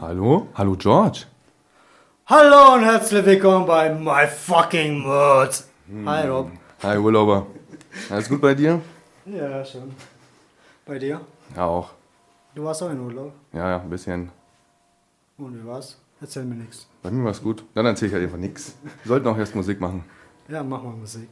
Hallo? Hallo George. Hallo und herzlich willkommen bei My Fucking Mood. Hi Rob. Hi Urlauber. Alles gut bei dir? Ja, schon. Bei dir? Ja, auch. Du warst auch in Urlaub? Ja, ein bisschen. Und wie war's? Erzähl mir nichts. Bei mir war's gut. Dann erzähl ich halt einfach nichts. Wir sollten auch erst Musik machen. Ja, mach mal Musik.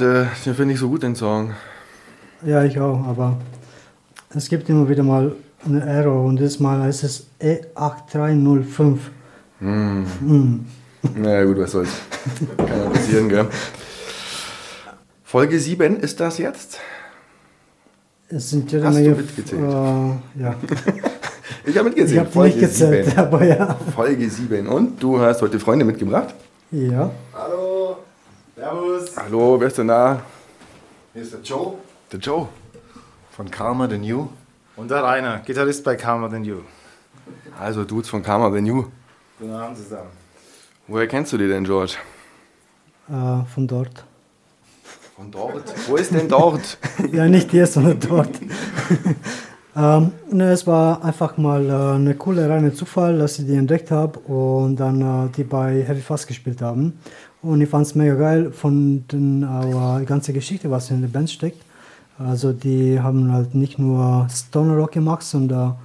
Ja, den finde ich so gut, den Song. Ja, ich auch, aber es gibt immer wieder mal eine Error und dieses Mal heißt es E8305. Hm. Hm. Naja, gut, was soll's. Kann ja passieren, gell? Folge 7 ist das jetzt? Es sind jede Menge. Hast du mitgezählt? Ja. Ich habe mitgezählt. Ich habe Folge nicht gezählt, 7. Aber ja. Folge 7. Und du hast heute Freunde mitgebracht? Ja. Hallo. Servus. Hallo, wer ist denn da? Hier ist der Joe. Der Joe. Von Karma the New. Und der Rainer, Gitarrist bei Karma the New. Also Dudes von Karma the New. Guten Abend zusammen. Woher kennst du die denn, George? Von dort. Von dort? Wo ist denn dort? Ja, nicht hier, sondern dort. Es war einfach mal eine coole reine Zufall, dass ich die entdeckt habe und dann die bei Heavy Fast gespielt haben. Und ich fand es mega geil von der ganzen Geschichte, was in der Band steckt. Also die haben halt nicht nur Stoner Rock gemacht, sondern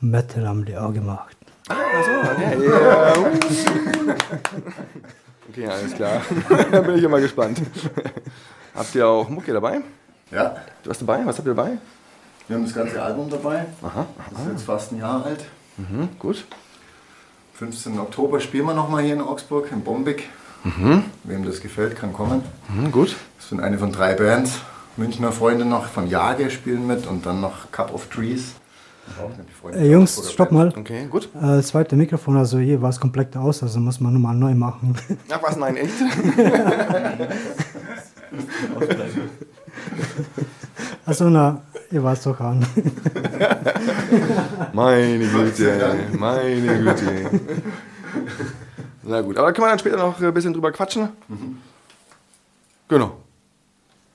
Metal haben die auch gemacht. Ah, so, okay. Yeah. Okay, alles klar. Da bin ich immer gespannt. Habt ihr auch Mucke dabei? Ja. Du hast dabei? Was habt ihr dabei? Wir haben das ganze Album dabei. Aha. Das ist jetzt fast ein Jahr alt. Mhm, gut. 15. Oktober spielen wir nochmal hier in Augsburg, in Bombig. Mhm. Wem das gefällt, kann kommen. Mhm, gut. Das sind eine von 3 Bands. Münchner Freunde noch von Jage spielen mit und dann noch Cup of Trees. Jungs, stopp mal. Okay, gut. Das zweite Mikrofon, also hier war es komplett aus, also muss man nochmal neu machen. Ach was, nein, echt? Also na, ihr warst doch an. Meine Güte. Na gut, aber können wir dann später noch ein bisschen drüber quatschen? Mhm. Genau.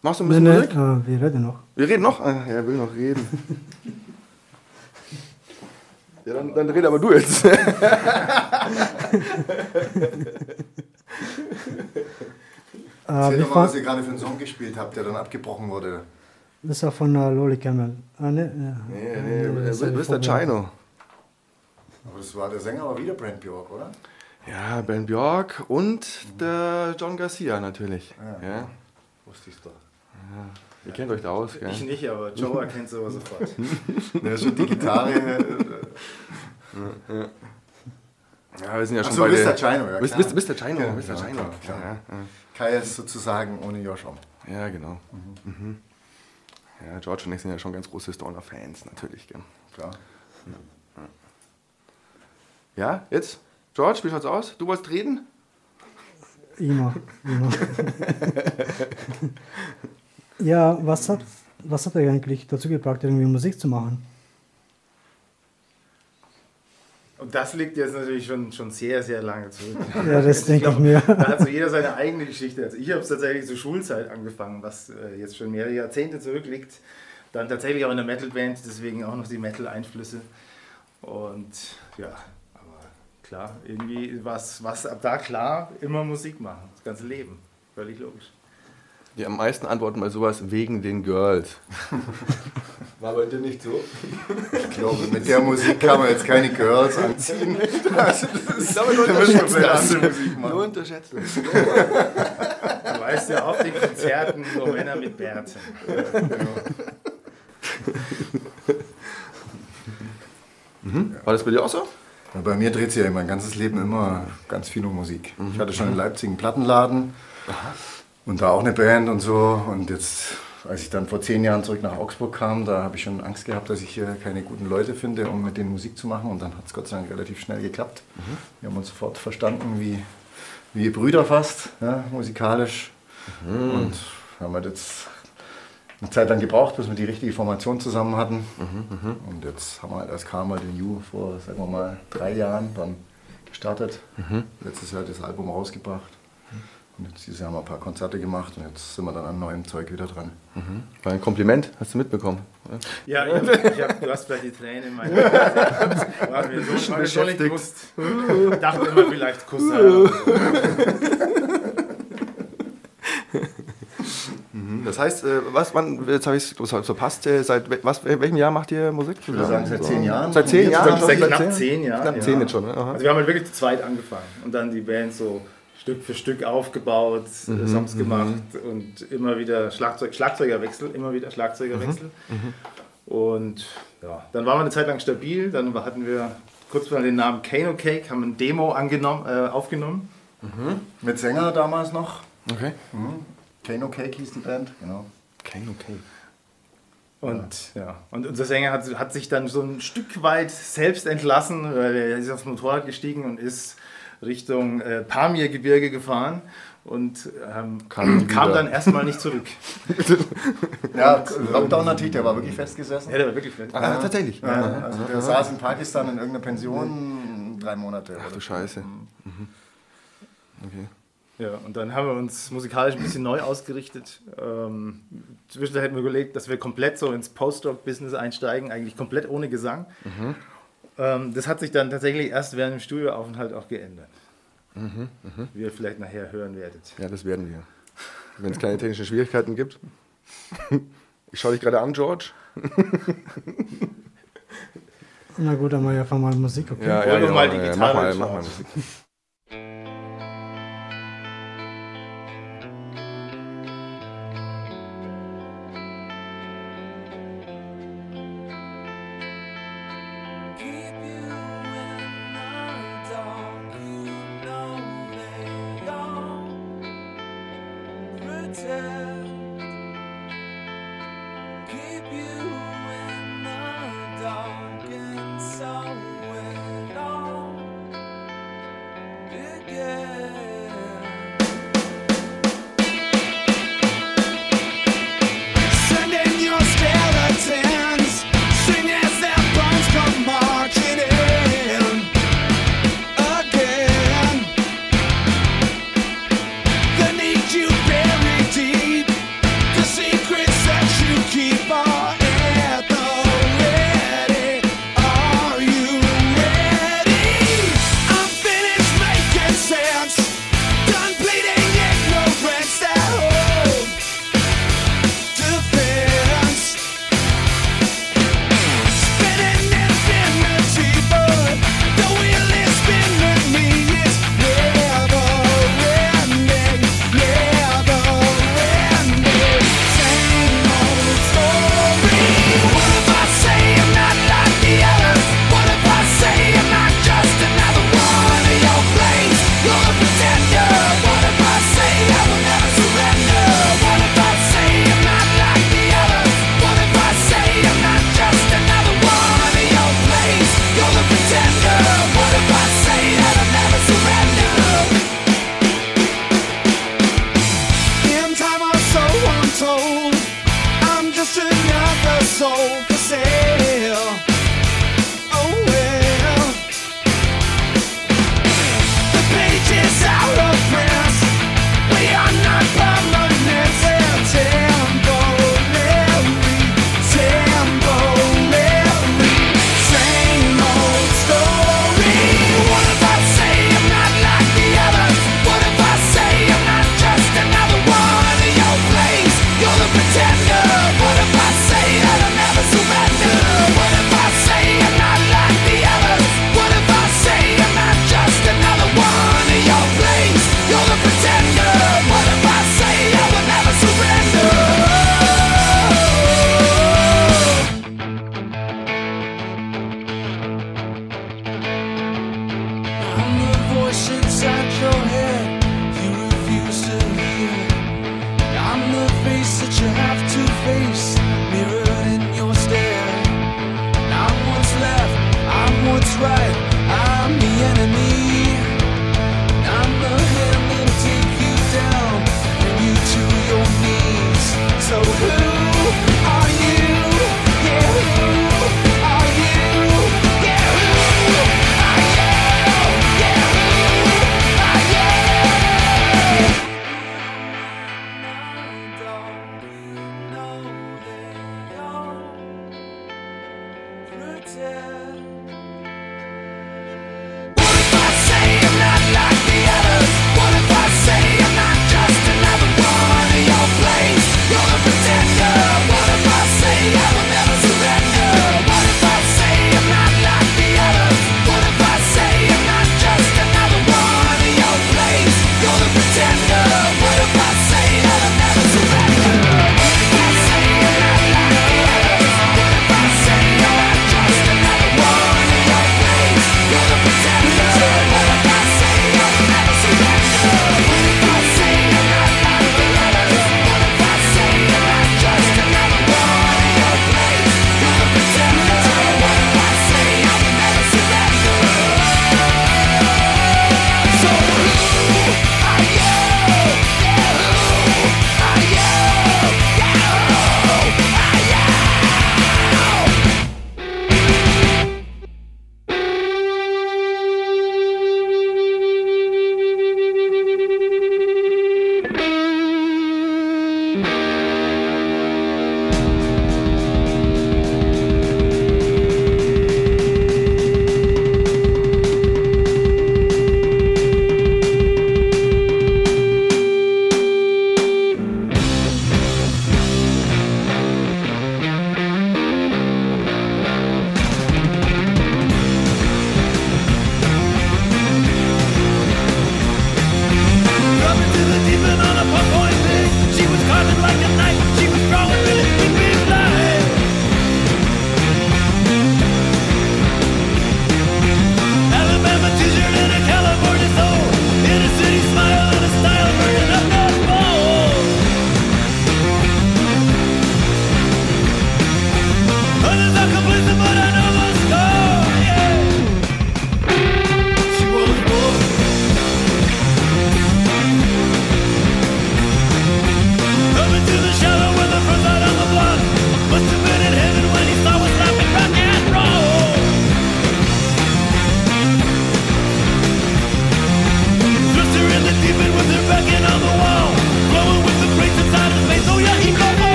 Machst du ein bisschen Musik? Wir reden noch. Wir reden noch? Ah, er will noch reden. Ja, dann red aber du jetzt. Erzähl doch mal, was ihr gerade für einen Song gespielt habt, der dann abgebrochen wurde. Das war von Loli Camel. Ah, nee, Mr. Chino. Aber das war der Sänger, aber wieder Brent Bjork, oder? Ja, Brent Bjork und der John Garcia natürlich. Ja. Ja. Wusste ich doch. Ja. Ihr kennt euch da aus, gell? Ich nicht, aber Joe erkennt sowas sofort. Ja, schon die Gitarre. Ja, wir sind ja schon bei der... Mr. Chino, ja. Mr. Chino. Ja. Kai ist sozusagen ohne Joshua. Ja, genau. Mhm. Ja, George und ich sind ja schon ganz große Stoner-Fans, natürlich, gell? Klar. Ja, jetzt? George, wie schaut's aus? Du wolltest reden? Immer. Ja, was hat er eigentlich dazu gebracht, irgendwie Musik zu machen? Und das liegt jetzt natürlich schon sehr, sehr lange zurück. Ja, das denke ich mir. Da hat so jeder seine eigene Geschichte. Also ich habe es tatsächlich zur Schulzeit angefangen, was jetzt schon mehrere Jahrzehnte zurückliegt. Dann tatsächlich auch in der Metal-Band, deswegen auch noch die Metal-Einflüsse. Und ja, aber klar, irgendwie war es ab da klar, immer Musik machen, das ganze Leben, völlig logisch. Die am meisten antworten bei sowas wegen den Girls. War bei dir nicht so? Ich glaube, mit der Musik kann man jetzt keine Girls anziehen. Ich glaube, du unterschätzt das. Du unterschätzt das. Du weißt ja auf den Konzerten nur Männer mit Bärten. Ja, genau. War das bei dir auch so? Ja, bei mir dreht sich ja mein ganzes Leben immer ganz viel um Musik. Ich hatte schon in Leipzig einen Plattenladen. Aha. Und da auch eine Band und so. Und jetzt, als ich dann vor 10 Jahren zurück nach Augsburg kam, da habe ich schon Angst gehabt, dass ich hier keine guten Leute finde, um mit denen Musik zu machen. Und dann hat es Gott sei Dank relativ schnell geklappt. Mhm. Wir haben uns sofort verstanden wie Brüder fast, ja, musikalisch. Mhm. Und haben halt jetzt eine Zeit lang gebraucht, bis wir die richtige Formation zusammen hatten. Mhm, und jetzt haben wir halt als Karma the New vor, sagen wir mal, 3 Jahren dann gestartet. Mhm. Letztes Jahr das Album rausgebracht. Und jetzt dieses Jahr haben wir ein paar Konzerte gemacht und jetzt sind wir dann an neuem Zeug wieder dran. Mhm. War ein Kompliment, hast du mitbekommen? Oder? Ja, du hast vielleicht die Tränen in meinen Augen. War mir so nicht bewusst. Ich dachte immer, vielleicht Cousin. Das heißt, jetzt habe ich es verpasst, welchem Jahr macht ihr Musik? Ich würde sagen, seit 10 Jahren. Seit 10 Jahren? Seit knapp 10 Jahren. Knapp 10 jetzt schon, ne? Also wir haben halt wirklich zu zweit angefangen und dann die Band so Stück für Stück aufgebaut, Songs gemacht und immer wieder Schlagzeugerwechsel, Und ja, dann waren wir eine Zeit lang stabil, dann hatten wir kurz mal den Namen Kano Cake, haben ein Demo aufgenommen. Mhm. Mit Sänger damals noch. Okay. Mhm. Kano Cake hieß die Band, genau. Kano Cake. Und, ja. Und unser Sänger hat sich dann so ein Stück weit selbst entlassen, weil er ist aufs Motorrad gestiegen und ist Richtung Pamir-Gebirge gefahren und kam dann erstmal nicht zurück. Ja, Lockdown natürlich, der war wirklich festgesessen. Ja, der war wirklich festgesessen. Ah, tatsächlich. Ja, also der saß in Pakistan in irgendeiner Pension 3 Monate. Ach du Scheiße. Mhm. Okay. Ja, und dann haben wir uns musikalisch ein bisschen neu ausgerichtet. Zwischendurch hätten wir überlegt, dass wir komplett so ins Post-Rock-Business einsteigen, eigentlich komplett ohne Gesang. Mhm. Das hat sich dann tatsächlich erst während dem Studioaufenthalt auch geändert. Mhm, mh. Wie ihr vielleicht nachher hören werdet. Ja, das werden wir. Wenn es keine technischen Schwierigkeiten gibt. Ich schaue dich gerade an, George. Na gut, dann mache ich einfach mal Musik. Okay? Ja, ja, genau, mal die Gitarre. Ja, mach mal Musik.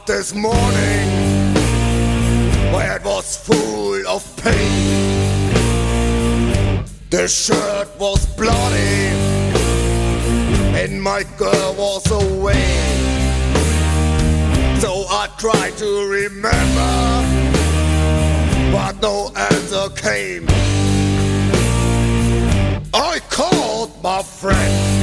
up this morning, my head was full of pain. The shirt was bloody, and my girl was away. So I tried to remember, but no answer came. I called my friend.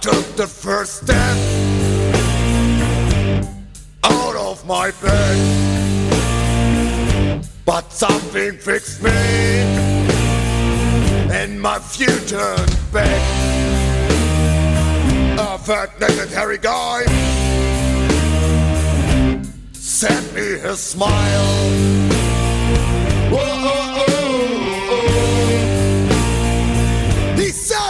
Took the first step out of my bed, but something fixed me and my future's back. A fat-necked hairy guy sent me his smile. Whoa. He said,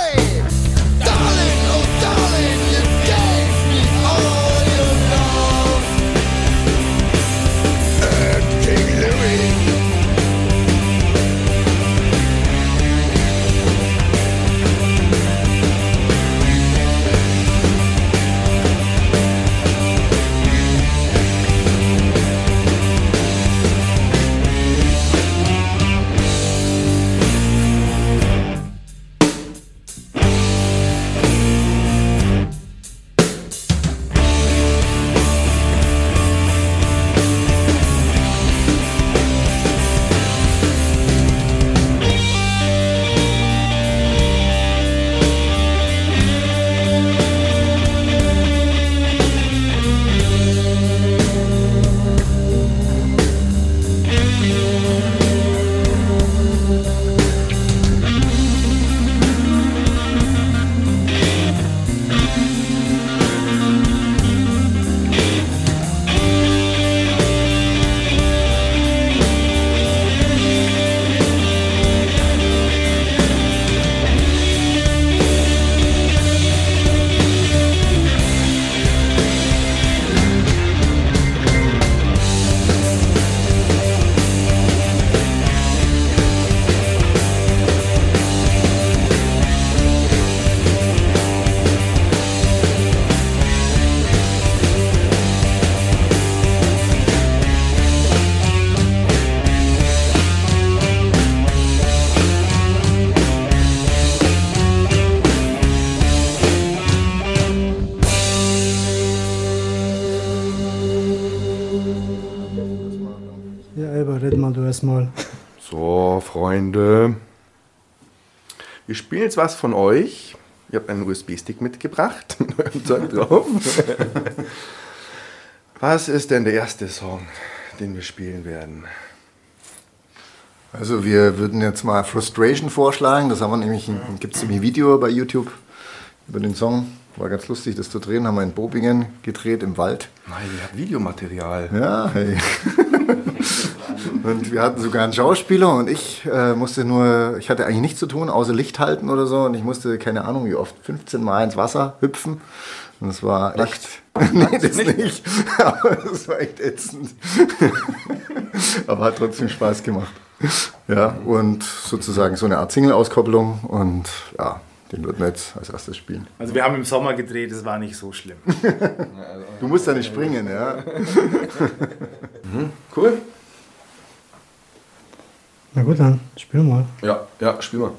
mal. So, Freunde. Wir spielen jetzt was von euch. Ihr habt einen USB-Stick mitgebracht mit eurem Zeug drauf. Was ist denn der erste Song, den wir spielen werden? Also wir würden jetzt mal Frustration vorschlagen. Das haben wir nämlich, gibt es nämlich ein Video bei YouTube über den Song. War ganz lustig, das zu drehen. Haben wir in Bobingen gedreht, im Wald. Nein, ihr habt Videomaterial. Ja, hey. Und wir hatten sogar einen Schauspieler und ich ich hatte eigentlich nichts zu tun, außer Licht halten oder so. Und ich musste, keine Ahnung wie oft, 15 Mal ins Wasser hüpfen. Und es war echt... nee, das nicht. Aber es war echt ätzend. Aber hat trotzdem Spaß gemacht. Ja, und sozusagen so eine Art Single-Auskopplung. Und ja, den wird man jetzt als erstes spielen. Also wir haben im Sommer gedreht, es war nicht so schlimm. Du musst da nicht springen, ja. Cool. Na gut, dann spiel mal. Ja, spiel mal.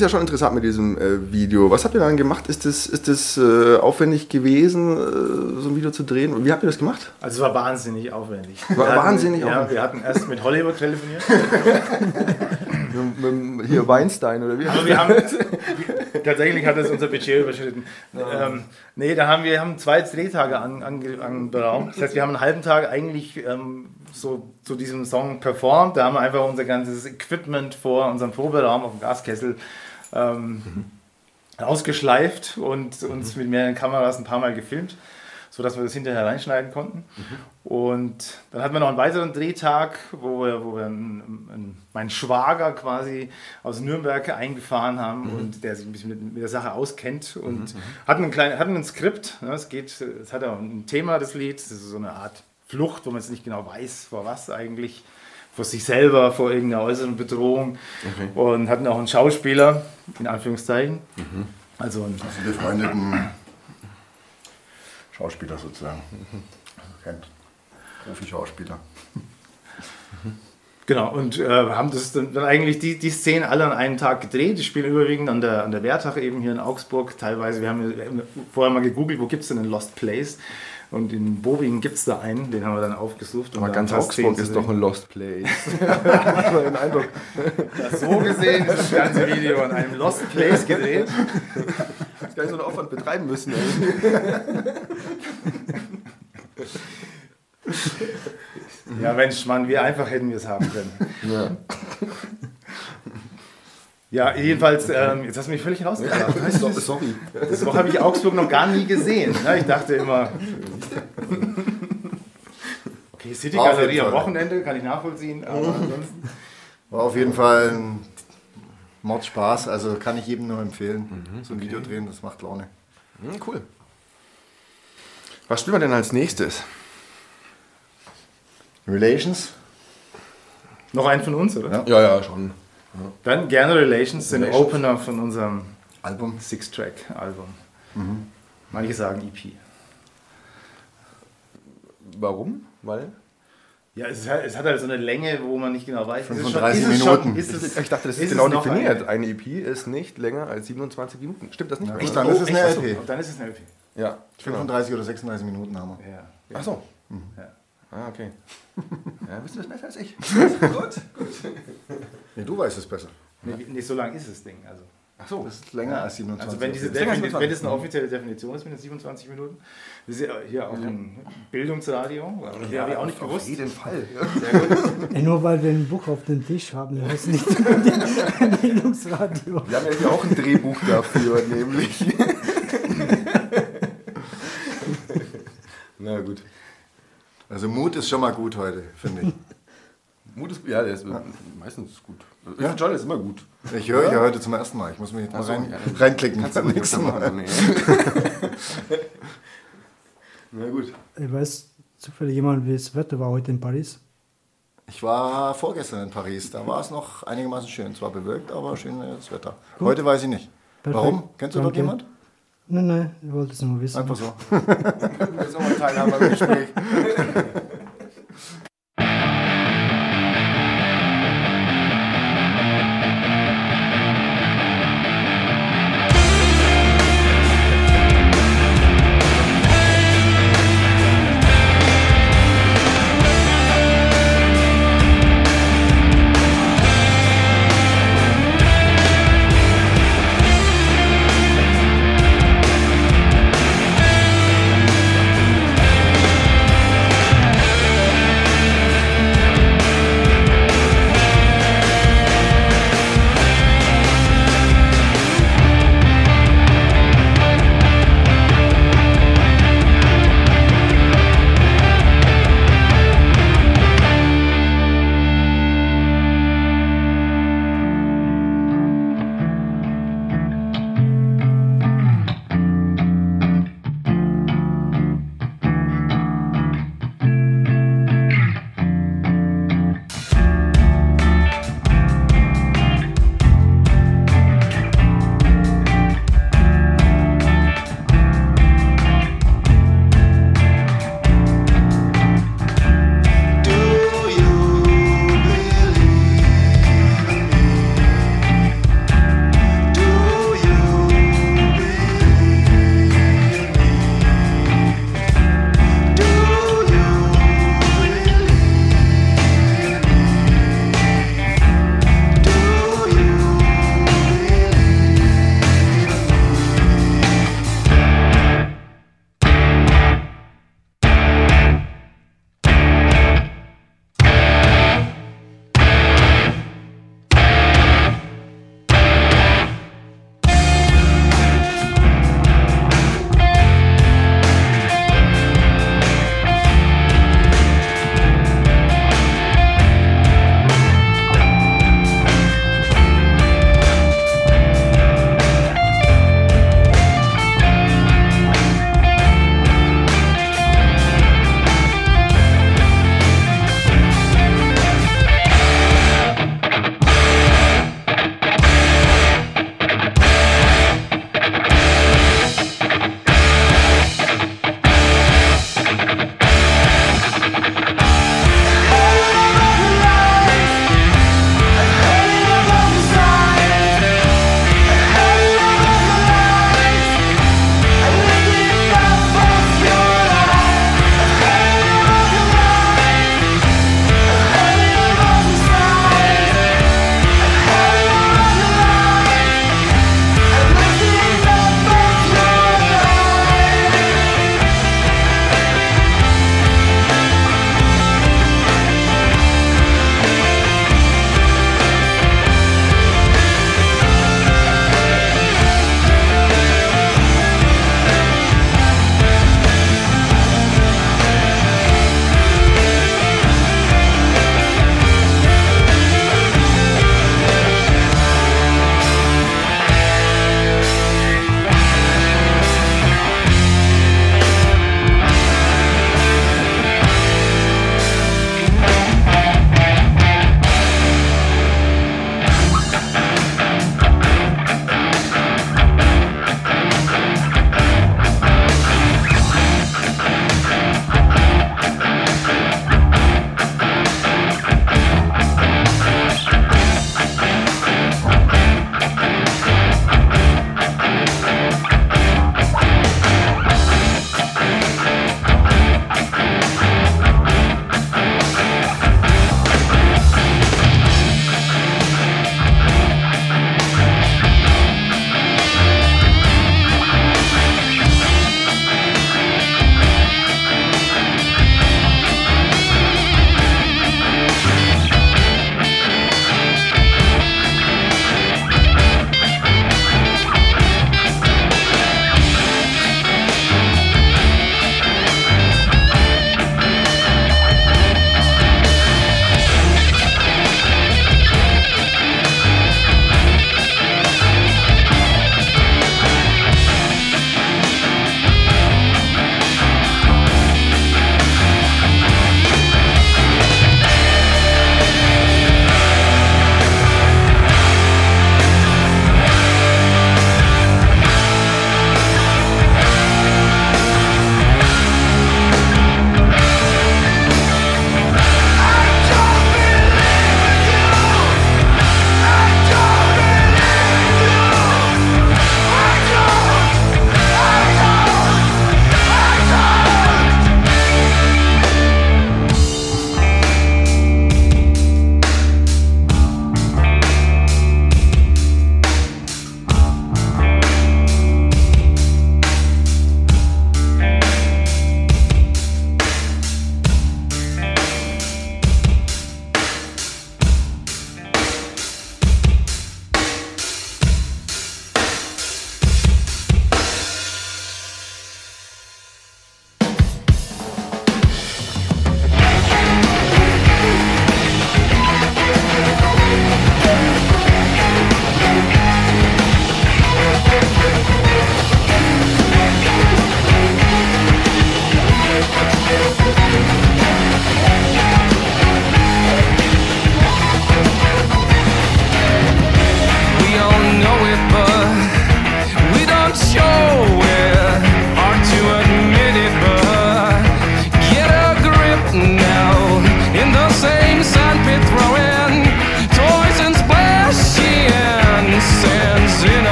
ist ja schon interessant mit diesem Video. Was habt ihr dann gemacht? Ist das aufwendig gewesen, so ein Video zu drehen? Wie habt ihr das gemacht? Also es war wahnsinnig aufwendig. War wahnsinnig aufwendig? Ja, wir hatten erst mit Hollywood telefoniert. Hier Weinstein oder wie? Also wir haben, tatsächlich hat das unser Budget überschritten. Nee, da haben wir 2 Drehtage anberaumt. Das heißt, wir haben einen halben Tag eigentlich so zu diesem Song performt. Da haben wir einfach unser ganzes Equipment vor unserem Proberaum auf dem Gaskessel ausgeschleift und uns mit mehreren Kameras ein paar Mal gefilmt, sodass wir das hinterher reinschneiden konnten. Mhm. Und dann hatten wir noch einen weiteren Drehtag, wo wir meinen Schwager quasi aus Nürnberg eingefahren haben, mhm, und der sich ein bisschen mit der Sache auskennt. Und hatten ein Skript, ne, es hat ja ein Thema, das Lied, das ist so eine Art Flucht, wo man jetzt nicht genau weiß, vor was eigentlich, vor sich selber, vor irgendeiner äußeren Bedrohung. Okay. Und hatten auch einen Schauspieler, in Anführungszeichen. Mhm. Also einen befreundeten Schauspieler sozusagen. Kennt. Profi-Schauspieler. Genau, und haben das dann eigentlich die Szenen alle an einem Tag gedreht. Die spielen überwiegend an der Wertach eben hier in Augsburg. Teilweise, wir haben vorher mal gegoogelt, wo gibt es denn einen Lost Place? Und in Bobingen gibt es da einen, den haben wir dann aufgesucht. Aber ganz Augsburg ist doch ein Lost Place. So gesehen ist das ganze Video an einem Lost Place gedreht. Das gar nicht so einen Aufwand betreiben müssen. Ja, Mensch, Mann, wie einfach hätten wir es haben können. Ja. Ja, jedenfalls, jetzt hast du mich völlig rausgebracht. Ja, sorry. So habe ich Augsburg noch gar nie gesehen. Ich dachte immer, okay, City-Galerie am Wochenende, kann ich nachvollziehen. Aber war auf jeden Fall ein Mordspaß, also kann ich jedem nur empfehlen. Mhm, so ein Video drehen, das macht Laune. Mhm, cool. Was spielen wir denn als nächstes? Relations. Noch einen von uns, oder? Ja, schon. Ja. Dann gerne Relations, den Opener von unserem Album, 6-Track-Album. Mhm. Manche sagen EP. Warum? Weil? Ja, es hat halt so eine Länge, wo man nicht genau weiß. 35 Minuten. Ich dachte, das ist genau definiert. Eine EP ist nicht länger als 27 Minuten. Stimmt das nicht? Ja, echt? Dann ist es eine LP. Dann ist es eine LP. Ja. 35 oder 36 Minuten haben wir. Ja. Ach so. Mhm. Ja. Ah, okay. Ja, wisst ihr das besser als ich? Gut. Nee, du weißt es besser. Nee, so lang ist das Ding. Also. Ach so. Das ist länger als 27. Also wenn das eine offizielle Definition ist mit den 27 Minuten, das ist ja hier auch ein Bildungsradio. Das habe ich auch nicht gewusst. Auf jeden Fall. Sehr gut. Nur weil wir ein Buch auf dem Tisch haben, heißt nicht ein Bildungsradio. Wir haben ja auch ein Drehbuch dafür, nämlich. Na gut. Also Mut ist schon mal gut heute, finde ich. Mut ist, ja, der ist meistens gut. Ich finde John ist immer gut. Ich höre ja heute zum ersten Mal. Ich muss mich jetzt mal reinklicken. Kannst du beim nächsten Mal. Na gut. Ich weiß zufällig jemand, wie das Wetter war heute in Paris? Ich war vorgestern in Paris. Da war es noch einigermaßen schön. Zwar bewölkt, aber schönes Wetter. Gut. Heute weiß ich nicht. Perfekt. Warum? Kennst du dort jemand? Nein, ich wollte es nur wissen. Einfach so. Du bist auch mal Teilhaber im Gespräch.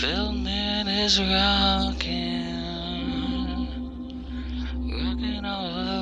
Feldman is rocking, rocking all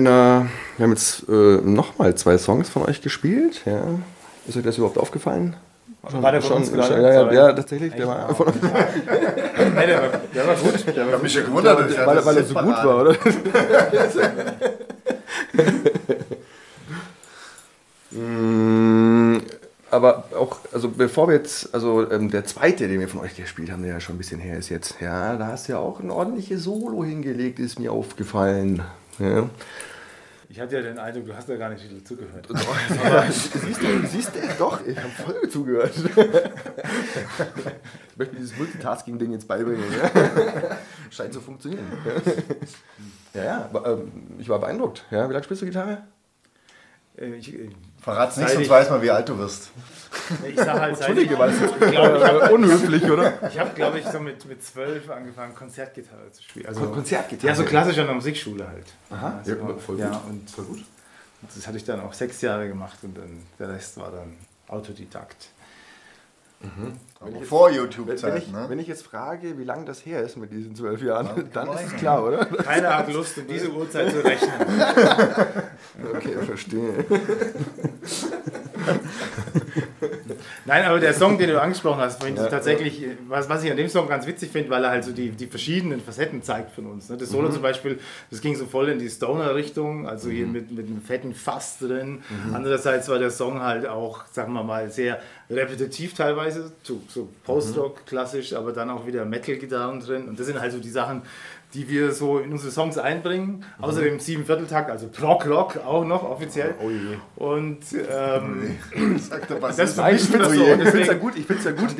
Wir haben jetzt nochmal 2 Songs von euch gespielt. Ja. Ist euch das überhaupt aufgefallen? War der schon, tatsächlich. Der war von uns. Nein, der war gut. Ich hab mich schon gewundert, weil er so gut war, oder? Aber auch, also bevor wir jetzt, der zweite, den wir von euch gespielt haben, der ja schon ein bisschen her ist jetzt, ja, da hast du ja auch ein ordentliches Solo hingelegt, ist mir aufgefallen. Ja. Ich hatte ja den Eindruck, du hast ja gar nicht viel zugehört. Aber siehst du, doch, ich habe voll zugehört. Ich möchte mir dieses Multitasking-Ding jetzt beibringen. Ja? Scheint zu funktionieren. Ja, ich war beeindruckt. Ja, wie lange spielst du Gitarre? Verrat's nicht, sonst weiß man, wie alt du wirst. Ich sag halt, Entschuldige, weil es unhöflich, oder? Ich habe, glaube ich, so mit 12 angefangen, Konzertgitarre zu spielen. Also Konzertgitarre? Ja, so klassisch an der Musikschule halt. Aha, also, ja, voll gut. Ja, und voll gut. Das hatte ich dann auch 6 Jahre gemacht und dann der Rest war dann Autodidakt. Mhm. Aber vor YouTube-Zeit, wenn ich jetzt frage, wie lange das her ist mit diesen 12 Jahren, ja, dann ist es klar, oder? Keiner hat Lust, um diese Uhrzeit zu rechnen. Okay, verstehe. Nein, aber der Song, den du angesprochen hast, vorhin, ja, tatsächlich, was ich an dem Song ganz witzig finde, weil er halt so die verschiedenen Facetten zeigt von uns. Ne? Das Solo zum Beispiel, das ging so voll in die Stoner-Richtung, also hier mit einem fetten Fass drin. Mhm. Andererseits war der Song halt auch, sagen wir mal, sehr repetitiv teilweise, so Post-Rock klassisch, aber dann auch wieder Metal-Gitarren drin. Und das sind halt so die Sachen, die wir so in unsere Songs einbringen. Außerdem 7/4-Takt, also Prog-Rock auch noch offiziell. Oh je. Und das ist das so. Und deswegen, ich find's ja gut.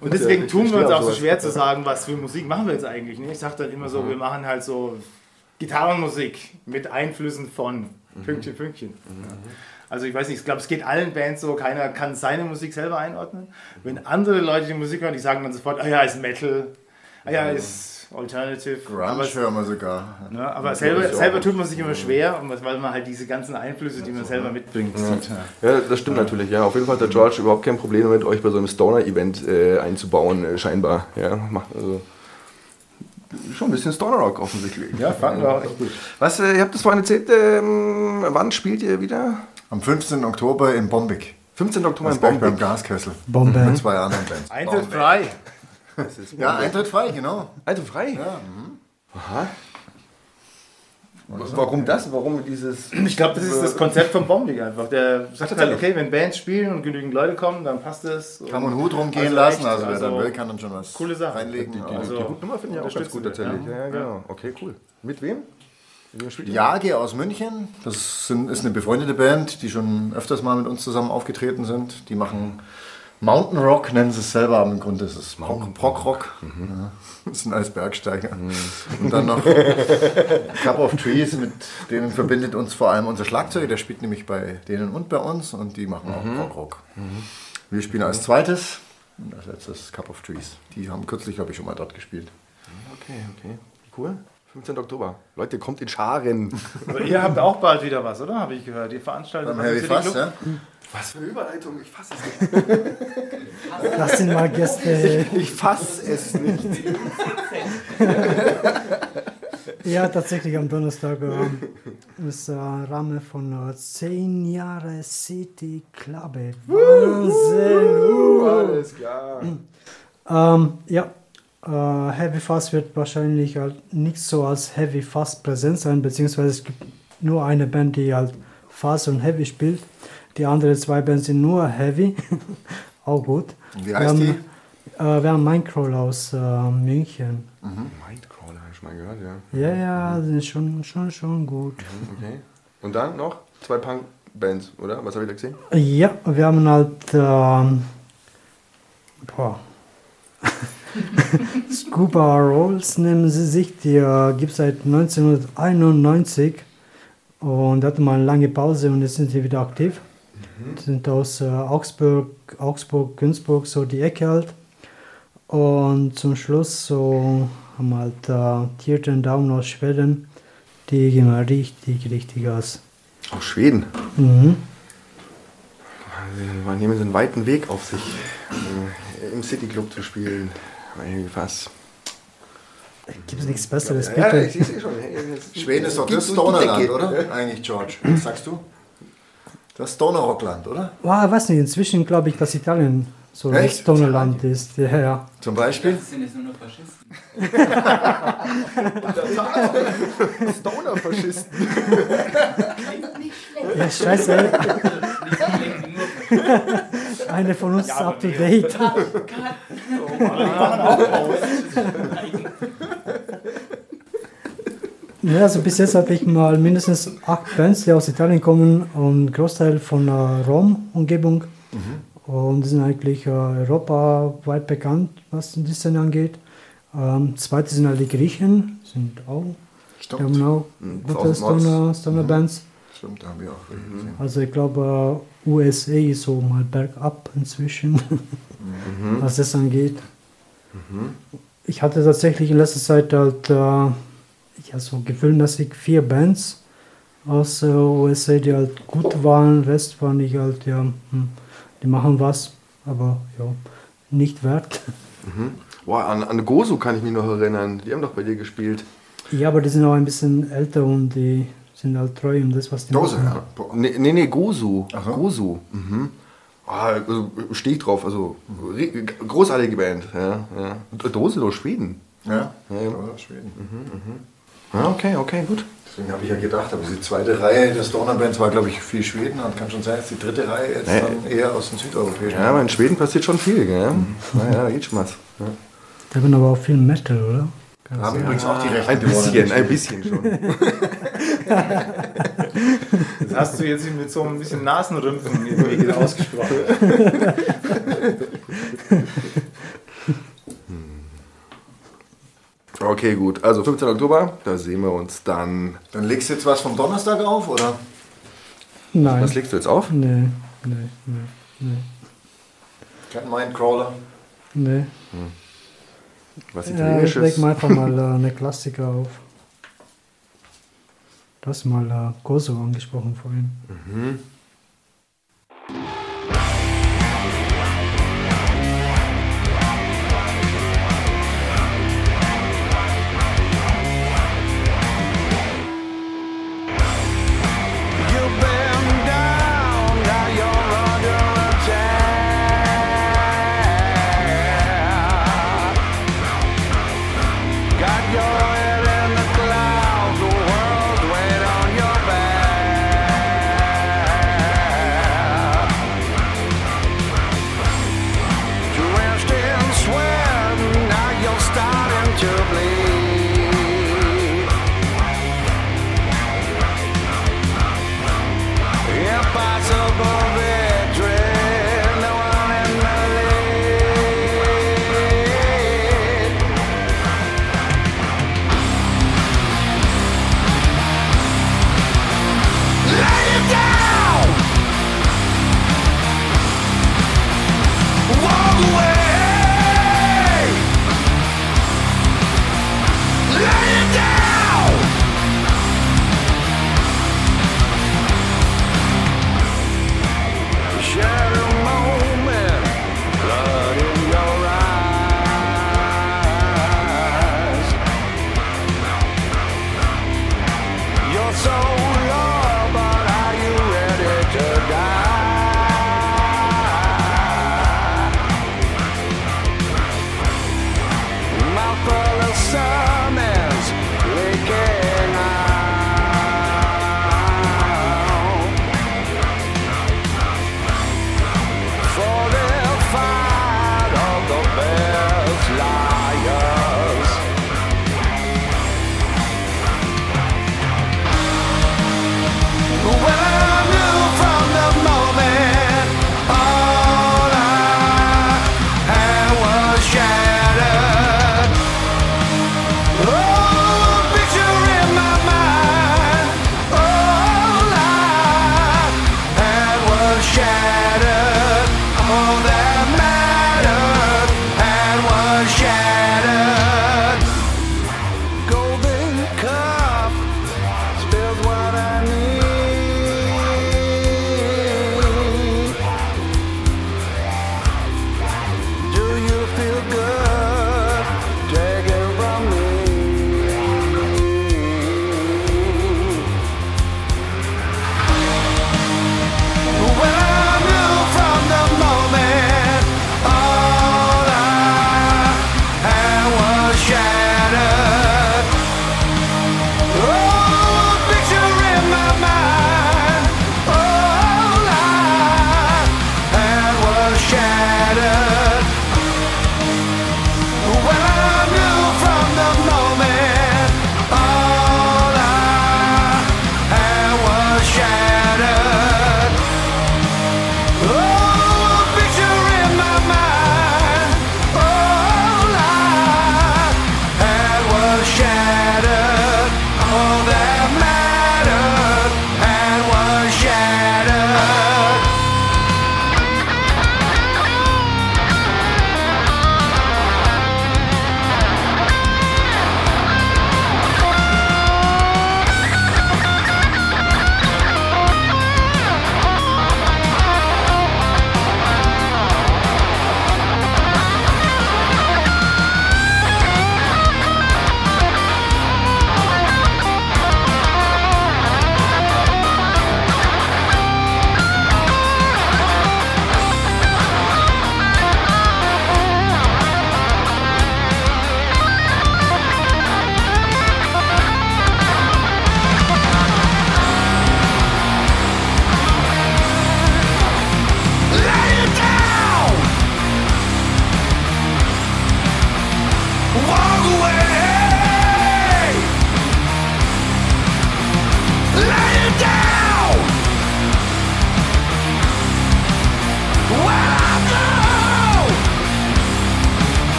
Und deswegen tun wir uns auch so schwer zu sagen, was für Musik machen wir jetzt eigentlich. Ne? Ich sag dann immer so, wir machen halt so Gitarrenmusik mit Einflüssen von Pünktchen. Mhm. Ja. Also ich weiß nicht, ich glaube, es geht allen Bands so, keiner kann seine Musik selber einordnen. Wenn andere Leute die Musik hören, die sagen dann sofort, ist Metal, ist Alternative. Grunge hören wir sogar. Ne, aber selber tut man sich immer schwer, weil man halt diese ganzen Einflüsse, die man selber mitbringt, sieht. Ja, das stimmt natürlich. Ja, auf jeden Fall hat der George überhaupt kein Problem damit, euch bei so einem Stoner-Event einzubauen, scheinbar. Ja, schon ein bisschen Stoner Rock offensichtlich. Ja, fanden wir auch echt gut. Was, ihr habt das vorhin erzählt, wann spielt ihr wieder? Am 15. Oktober in Bombig. 15. Oktober in Bombig. Beim Gaskessel. Bomben. Mit 2 anderen Bands. Eintritt frei. Ja, Eintritt frei, genau. Eintritt frei? Ja. Aha. Warum das? Warum dieses... Ich glaube, das ist das Konzept von Bombing einfach. Der sagt halt, okay, wenn Bands spielen und genügend Leute kommen, dann passt es. Kann man einen Hut rumgehen lassen, also wer dann will, kann dann schon was coole Sachen reinlegen. Die Hutnummer finde ich auch ganz gut tatsächlich. Ja, genau. Okay, cool. Mit wem? Jage aus München. Das ist eine befreundete Band, die schon öfters mal mit uns zusammen aufgetreten sind. Die machen... Mountain Rock nennen sie es selber, aber im Grunde ist es Prog-Rock. Ja, das sind alles Bergsteiger. Mhm. Und dann noch Cup of Trees, mit denen verbindet uns vor allem unser Schlagzeuger. Der spielt nämlich bei denen und bei uns und die machen auch Prog-Rock. Mhm. Wir spielen als zweites und als letztes Cup of Trees. Die haben kürzlich, glaube ich, schon mal dort gespielt. Okay. Cool. 15. Oktober. Leute, kommt in Scharen. Aber ihr habt auch bald wieder was, oder? Habe ich gehört. Ihr veranstaltet... Heavy Fast, ja? Was für eine Überleitung, ich fasse es nicht. Lass ihn mal Gäste. Ich fasse es nicht. Ja, tatsächlich am Donnerstag ist der Rahmen von 10 Jahre City Club. Wahnsinn! Alles klar. Heavy Fast wird wahrscheinlich halt nicht so als Heavy Fast präsent sein, beziehungsweise es gibt nur eine Band, die halt Fast und Heavy spielt. Die anderen 2 Bands sind nur Heavy, auch gut. Wie heißt die? Wir haben Mindcrawler aus München. Mhm. Mindcrawler, habe ich mal gehört, ja. Ja, das ist schon gut. Okay. Und dann noch 2 Punk-Bands, oder? Was habe ich da gesehen? Ja, wir haben halt Scuba Rolls nehmen sie sich, die gibt es seit 1991 und hatten mal eine lange Pause und jetzt sind sie wieder aktiv. Sind aus Augsburg, Günzburg, so die Ecke halt. Und zum Schluss so haben halt Tierten Daumen aus Schweden. Die gehen mal richtig aus. Aus Schweden? Mhm. Man nehmen so einen weiten Weg auf sich, im City Club zu spielen. Fast. Gibt es nichts Besseres, bitte? Ja, ich sehe schon. Schweden ist doch das Stonerland, oder? Eigentlich, George. Was sagst du? Das Stoner Rockland, oder? Wow, ich weiß nicht. Inzwischen glaube ich, dass Italien so ein Stonerland ist. Ja, ja. Zum Beispiel? Das sind jetzt nur noch Faschisten. Stoner-Faschisten. Klingt nicht schlecht. Ja, scheiße. Eine von uns ist up to date. Ja, also bis jetzt hatte ich mal mindestens 8 Bands, die aus Italien kommen und Großteil von Rom-Umgebung. Mhm. Und die sind eigentlich europaweit bekannt, was die Szene angeht. Zweite sind halt die Griechen, sind auch. Stimmt. Die haben auch gute Stoner-Bands. Stimmt, da haben wir auch gesehen. Also ich glaube, USA ist so mal bergab inzwischen, was das angeht. Mhm. Ich hatte tatsächlich in letzter Zeit halt... ja, so gefühlmäßig 4 Bands aus der USA, die halt gut waren. Den Rest fand ich halt, ja, die machen was, aber ja, nicht wert. Mhm. Wow, an Gozu kann ich mich noch erinnern, die haben doch bei dir gespielt. Ja, aber die sind auch ein bisschen älter und die sind halt treu um das, was die Dose, machen. Ja. Nee, Gozu. Aha. Gozu. Mhm. Also, stehe ich drauf, also großartige Band. Ja, ja. Dose aus Schweden. Ja, aus Schweden. Mhm, ja, okay, gut. Deswegen habe ich ja gedacht, aber die zweite Reihe der Stoner-Bands war, glaube ich, viel Schweden. Und kann schon sein, dass die dritte Reihe jetzt dann eher aus dem südeuropäischen. Ja, aber in Schweden passiert schon viel, gell? Naja, da geht schon was. Ja. Da bin aber auch viel Metal, oder? Da haben übrigens auch die Rechte. Ein bisschen schon. Das hast du jetzt mit so ein bisschen Nasenrümpfen irgendwie ausgesprochen. Okay, gut. Also 15. Oktober, da sehen wir uns dann. Dann legst du jetzt was vom Donnerstag auf, oder? Nein. Was legst du jetzt auf? Nee. Kein Mindcrawler? Nee. Was Italienisches? Ja, ich leg einfach mal eine Klassiker auf. Du hast mal Gozo angesprochen vorhin. Mhm.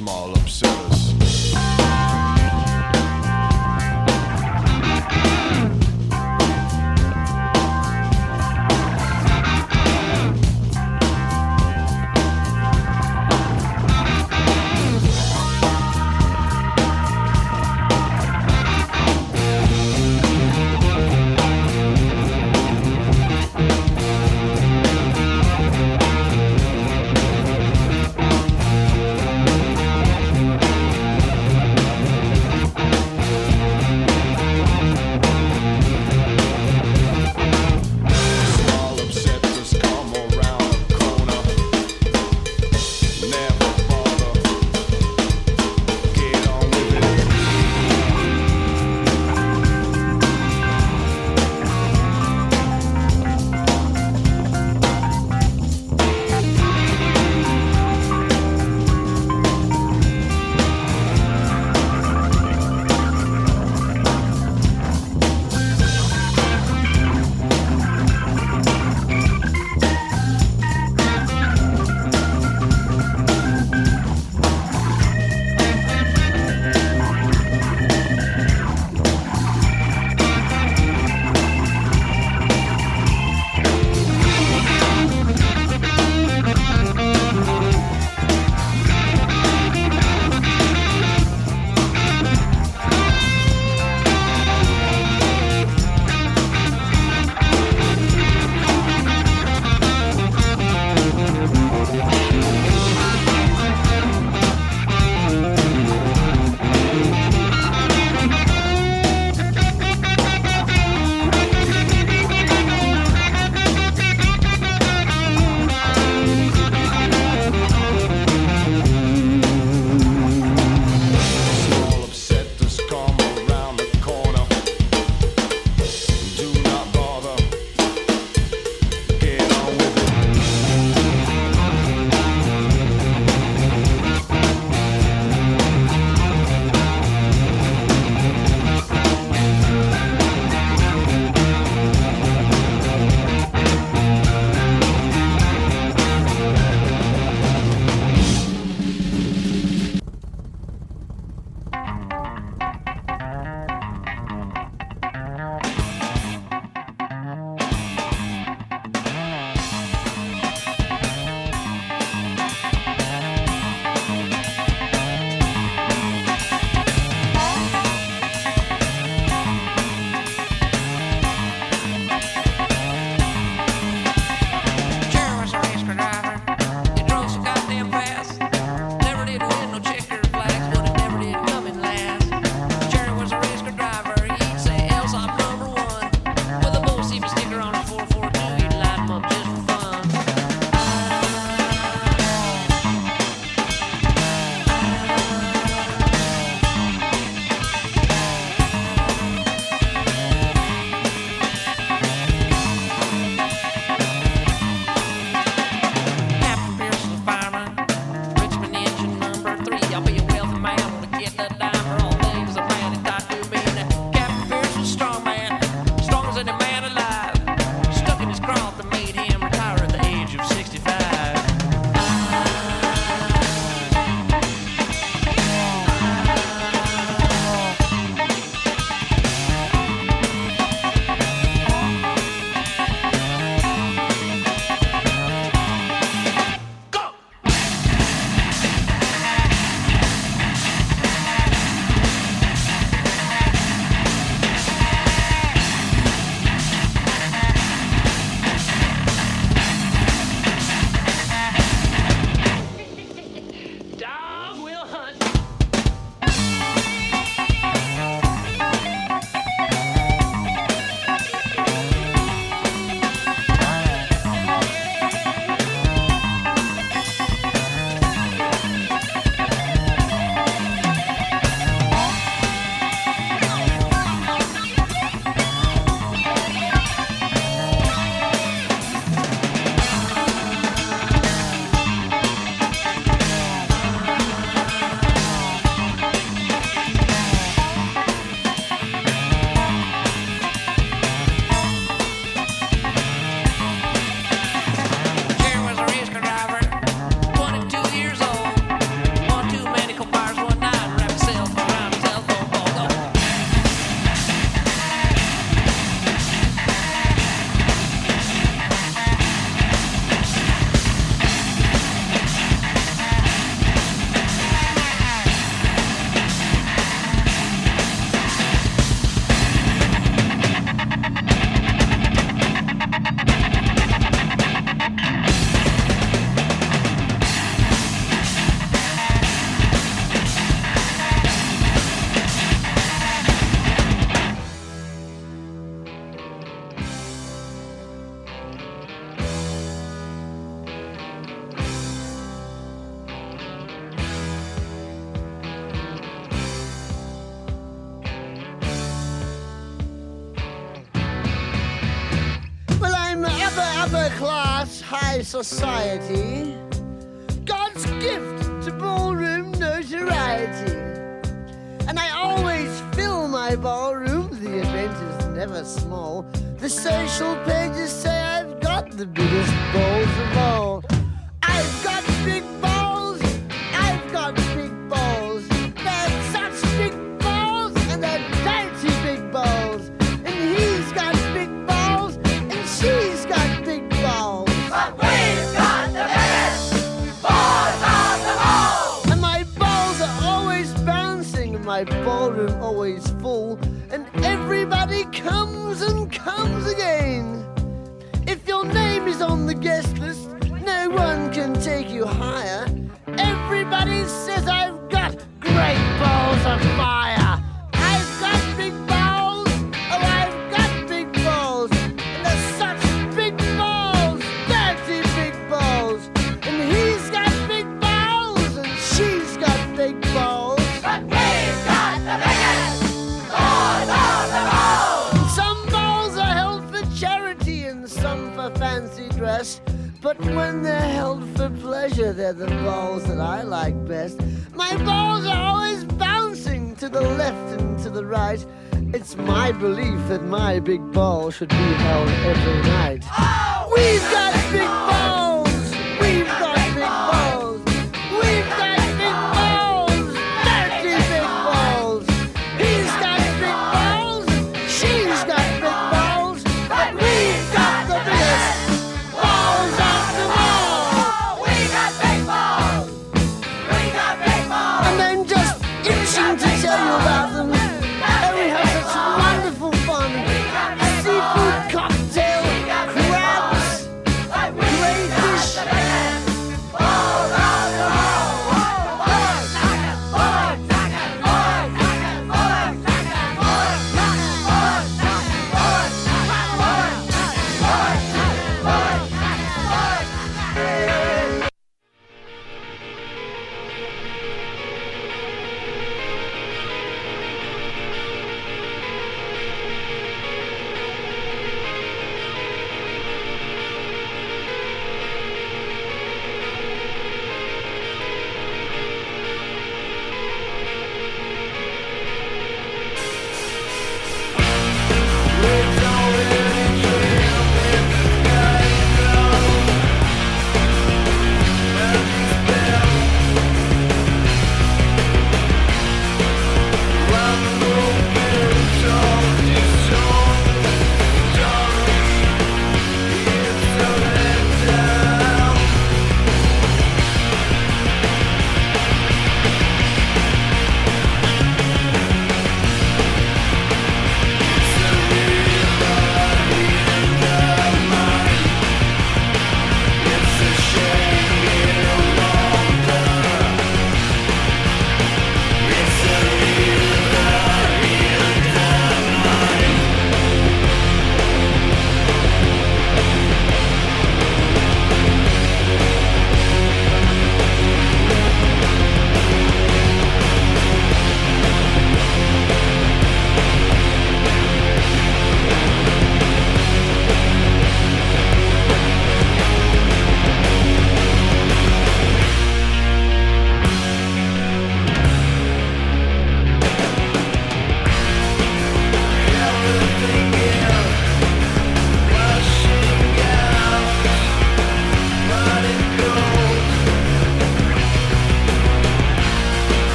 small upsetters. class high society, God's gift to ballroom notoriety. And I always fill my ballroom, the event is never small. The social pages say I've got the biggest balls of all. I've got big balls, I've got big balls. They're such big balls, and they're dainty big balls. And he's got big balls, and she's got big balls. But we've got the best balls of them all. And my balls are always bouncing, and my ballroom always full. And everybody comes and comes again. If your name is on the guest list, no one can take you higher. Everybody says I've got great balls of fire. I've got big balls, oh I've got big balls. And they're such big balls, dirty big balls. And he's got big balls, and she's got big balls. But we've got the biggest balls of them all. Some balls are held for charity and some for fancy dress. But when they're held for pleasure, they're the balls that I like best. My balls are always bouncing to the left and to the right. It's my belief that my big ball should be held every night. Oh, we've got big balls! We've got big balls! We've got big balls! Dirty big balls! He's got big balls! She's got big balls! But we've got the biggest! About them. And we have such wonderful fun. Seafood cocktail, crabs,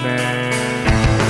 Let me roll.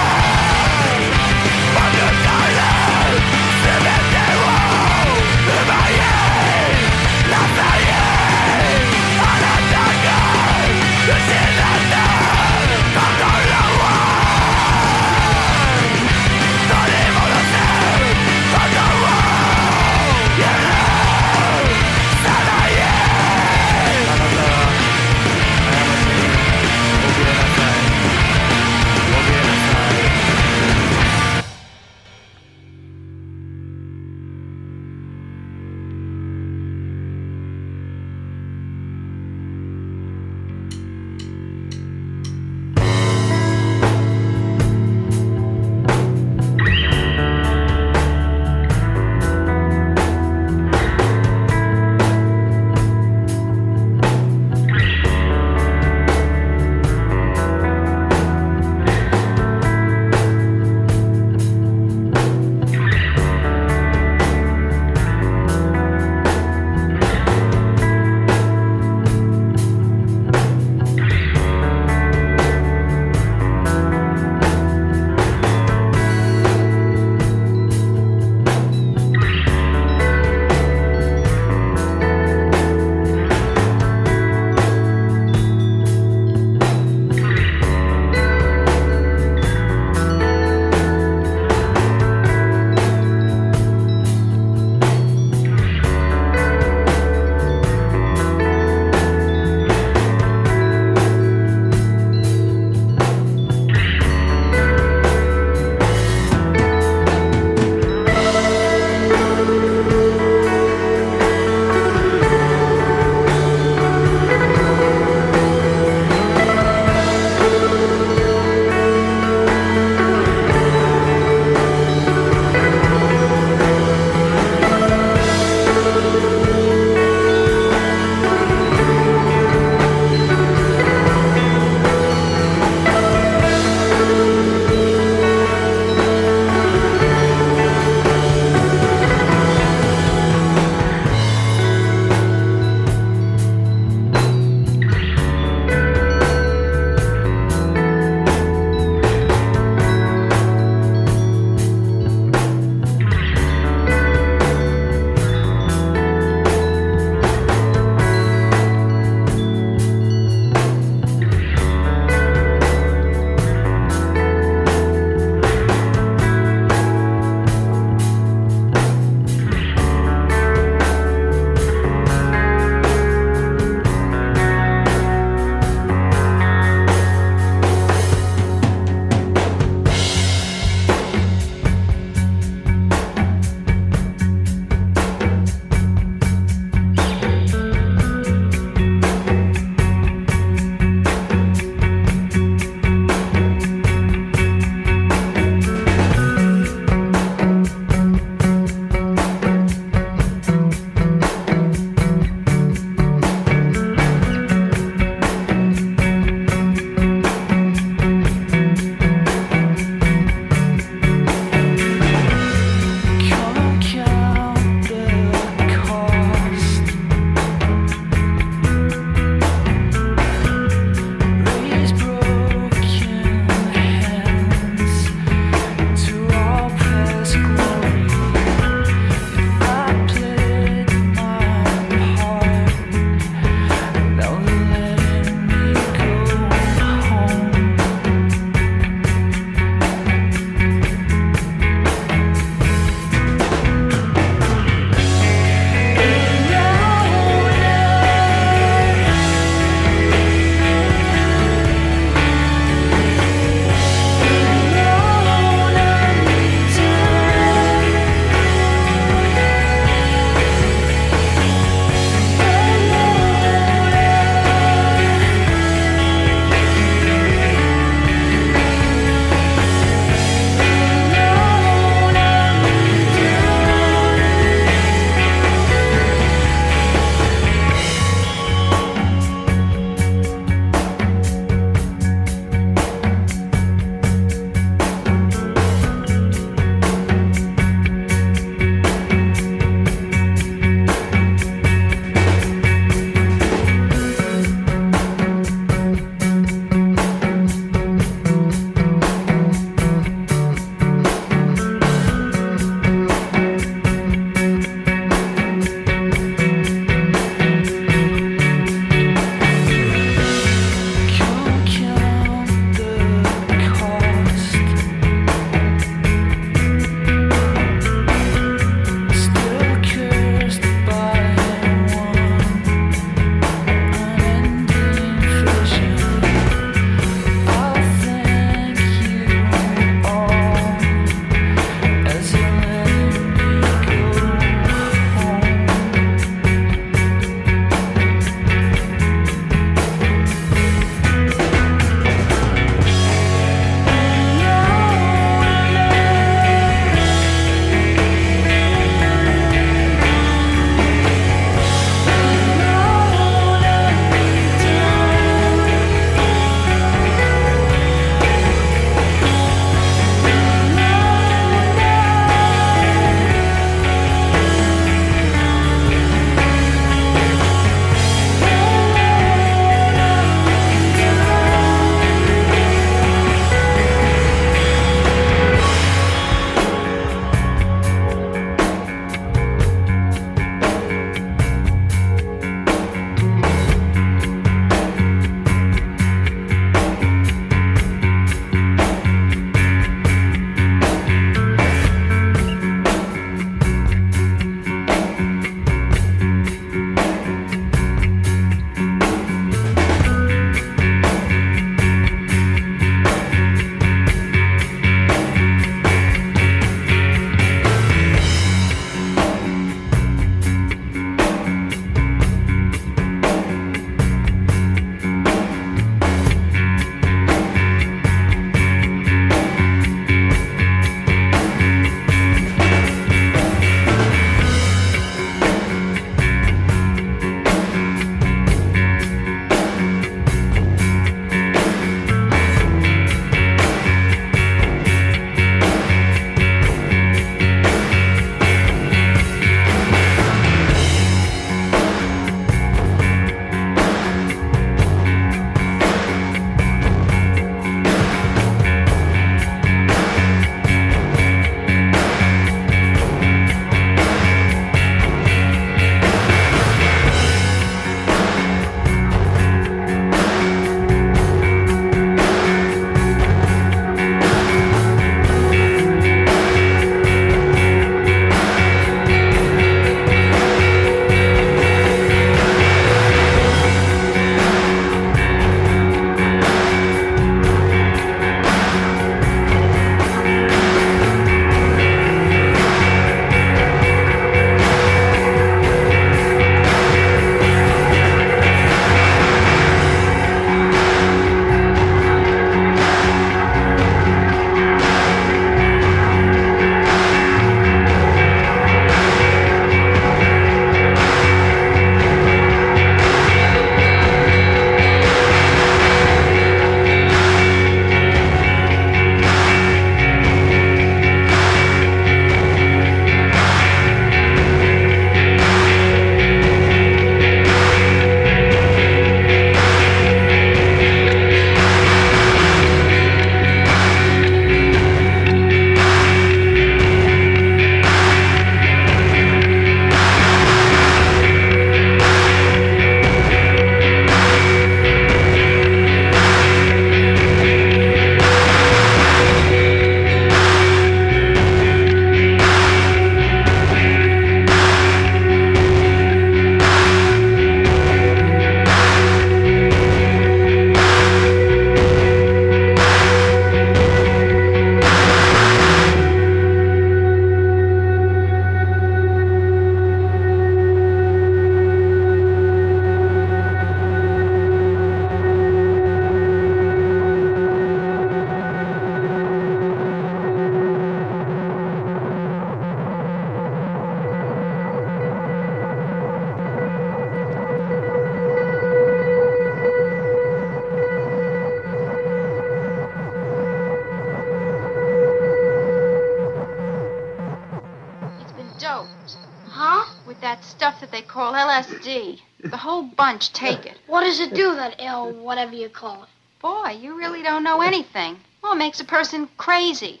that they call LSD. The whole bunch take it. What does it do, that L, whatever you call it? Boy, you really don't know anything. Well, it makes a person crazy.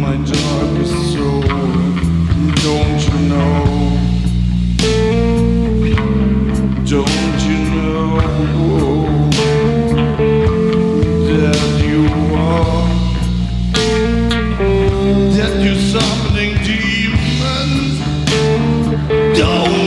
my darkest soul, don't you know, don't you know, that you're summoning demons, don't you know.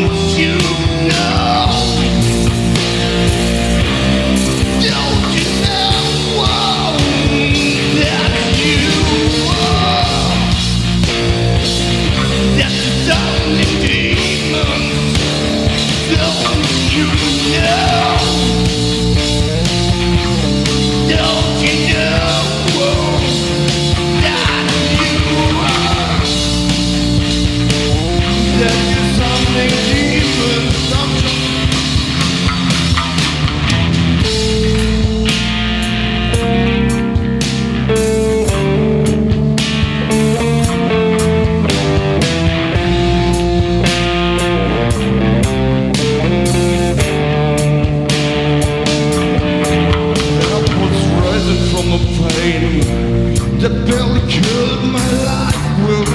That barely killed my life will.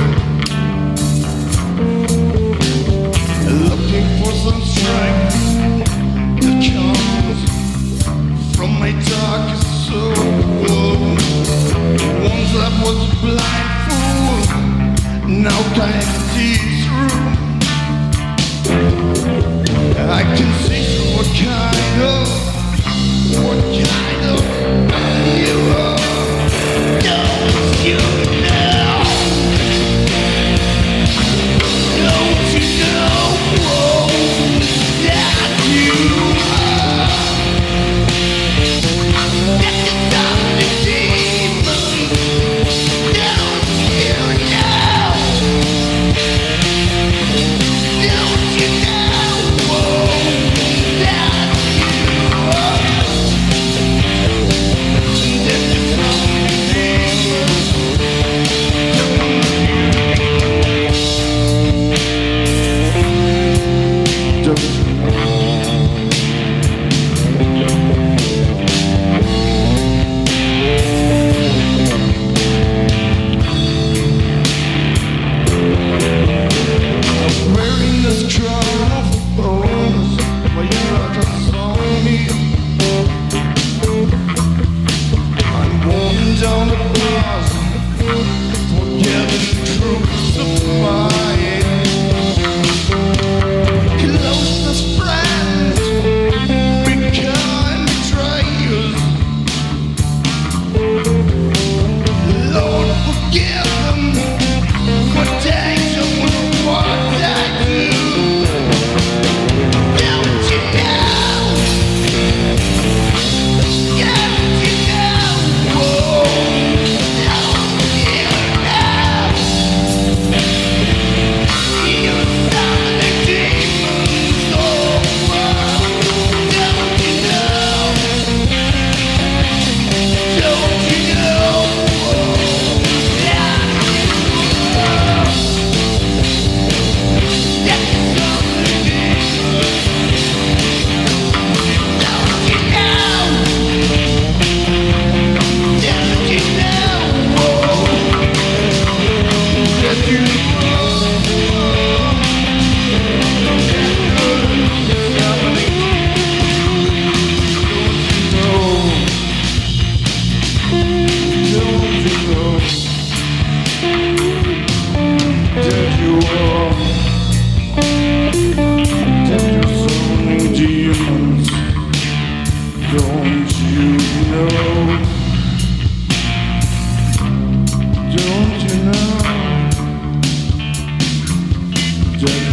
Looking for some strength that comes from my darkest soul. Once I was a blind fool, now I can see through. I can see what kind of you are. Don't you know? Don't you know that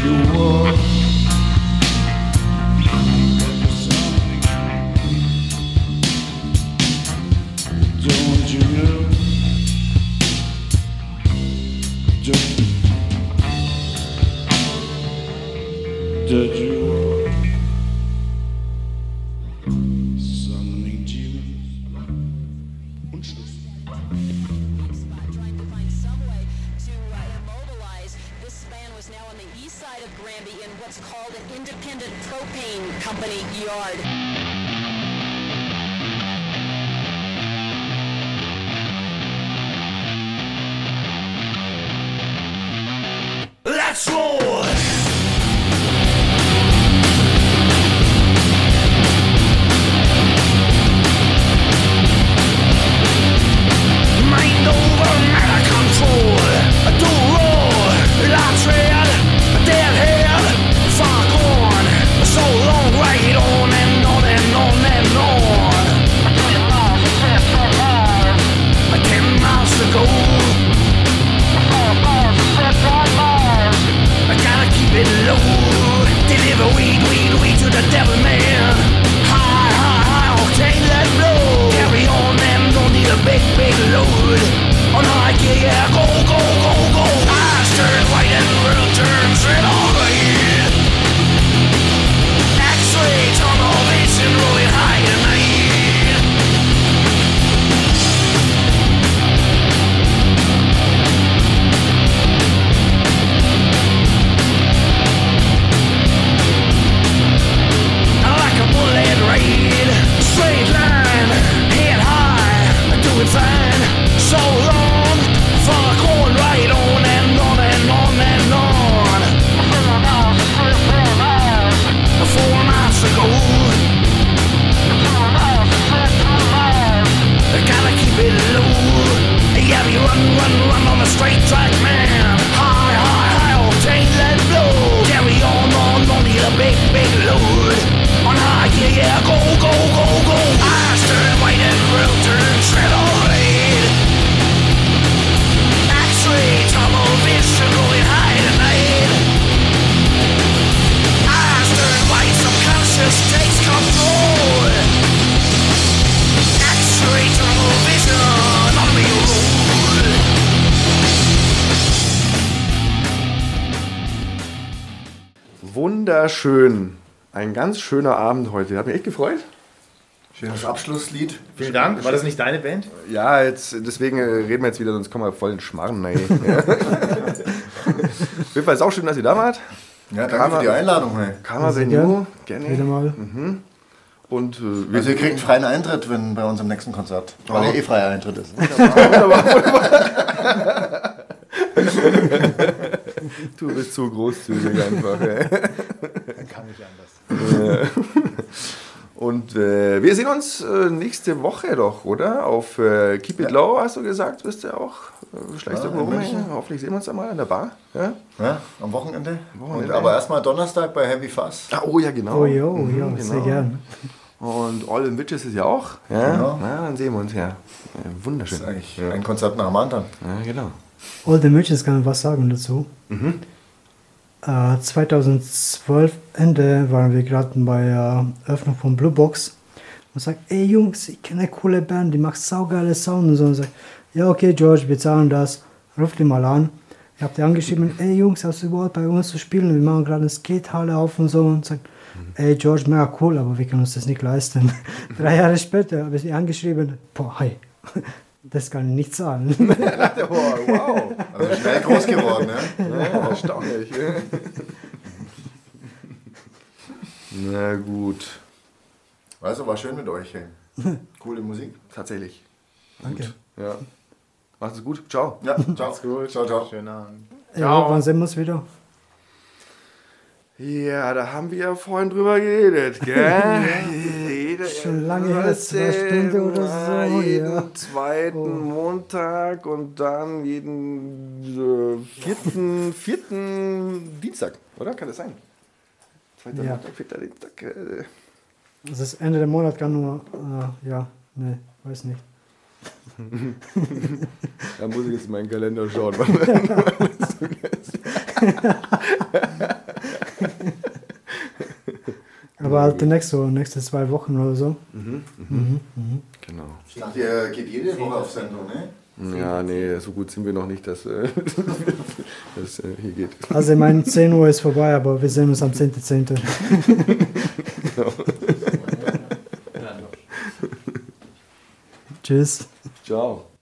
you are? That's the demon. Don't you know? Don't you know that you are? That you Let's roll! Mind over matter control. A dual roll, large red, a dead head, far gone. So long, right on and on and on and on. 10 miles to go. 4 miles, 5 miles. I gotta keep it low. Deliver weed to the devil man. High octane, let blow. Carry on and don't need a big load. On high gear, yeah, go. Eyes turn white and the world turns red all right. X-ray, tunnel, vision, rolling high at night. Straight line, head high, doing fine. So long, far going right on and on and on and on. 4 miles, 4 miles to go. 2 miles, 3 miles. Gotta keep it low. Yeah, we run on the straight track, man. High octane, let blow. Carry on, need a big load. On high, yeah, go. Eyes turn white and real turns red all right. X-ray, tunnel vision, rolling high tonight. Eyes turn white, subconscious takes control. X-ray, tunnel vision, on me roll. Wunderschön. Ein ganz schöner Abend heute. Hat mich echt gefreut. Schönes Abschlusslied. Vielen Dank. War das nicht deine Band? Ja, jetzt, deswegen reden wir jetzt wieder, sonst kommen wir voll in Schmarrn. Auf jeden Fall ist auch schön, dass ihr da wart. Ja, danke für die Einladung. Karma the New, gerne. Wieder mal. Mhm. Und wir kriegen freien Eintritt, wenn bei uns im nächsten Konzert. Weil ja eh freier Eintritt ist. Wunderbar. Du bist so großzügig einfach. Dann kann ich anders. Und wir sehen uns nächste Woche doch, oder? Auf Keep It Low, hast du gesagt, wirst du auch. Schleichst du rum? Hoffentlich sehen wir uns einmal an der Bar. Ja? Ja, am Wochenende. Und, aber erstmal Donnerstag bei Heavy Fast. Ah, oh ja, genau. Oh jo, ja, genau. Sehr gern. Und All the Witches ist ja auch. Ja? Genau. Na, dann sehen wir uns ja. Wunderschön. Das ist eigentlich ein Konzert nach dem anderen. Ja, genau. All the Witches kann was sagen dazu. Mhm. 2012 Ende waren wir gerade bei der Eröffnung von Blue Box und sagt, ey Jungs, ich kenne eine coole Band, die macht saugeile Sound und so. Und sagt, ja okay George, wir zahlen das, ruf die mal an. Ich habe die angeschrieben, ey Jungs, hast du überhaupt bei uns zu spielen? Wir machen gerade eine Skatehalle auf und so. Und sagt, ey George, mega cool, aber wir können uns das nicht leisten. 3 Jahre später habe ich sie angeschrieben, boah, hi. Das kann ich nicht zahlen. Wow, also schnell groß geworden, ne? Ja, erstaunlich. Na gut. Also war schön mit euch. Hey. Coole Musik. Tatsächlich. Danke. Gut. Ja. Macht es gut. Ciao. Ja, ciao. Gut. Ciao. Schönen Abend. Ja, wann sehen wir uns wieder? Ja, da haben wir ja vorhin drüber geredet, gell? Ja, schon lange her, 2 Stunden oder so. Jeden zweiten Montag und dann jeden vierten Dienstag, oder? Kann das sein? Zweiter Montag, vierter Dienstag. Also das Ende der Monat kann nur, weiß nicht. Da muss ich jetzt in meinen Kalender schauen. Aber halt nächste 2 Wochen oder so. Mhm. Genau. Ich dachte, ihr geht jede Woche auf Sendung, ne? Ja, nee, so gut sind wir noch nicht, dass das hier geht. Also ich meine, 10 Uhr ist vorbei, aber wir sehen uns am 10.10. Genau. Tschüss. Ciao.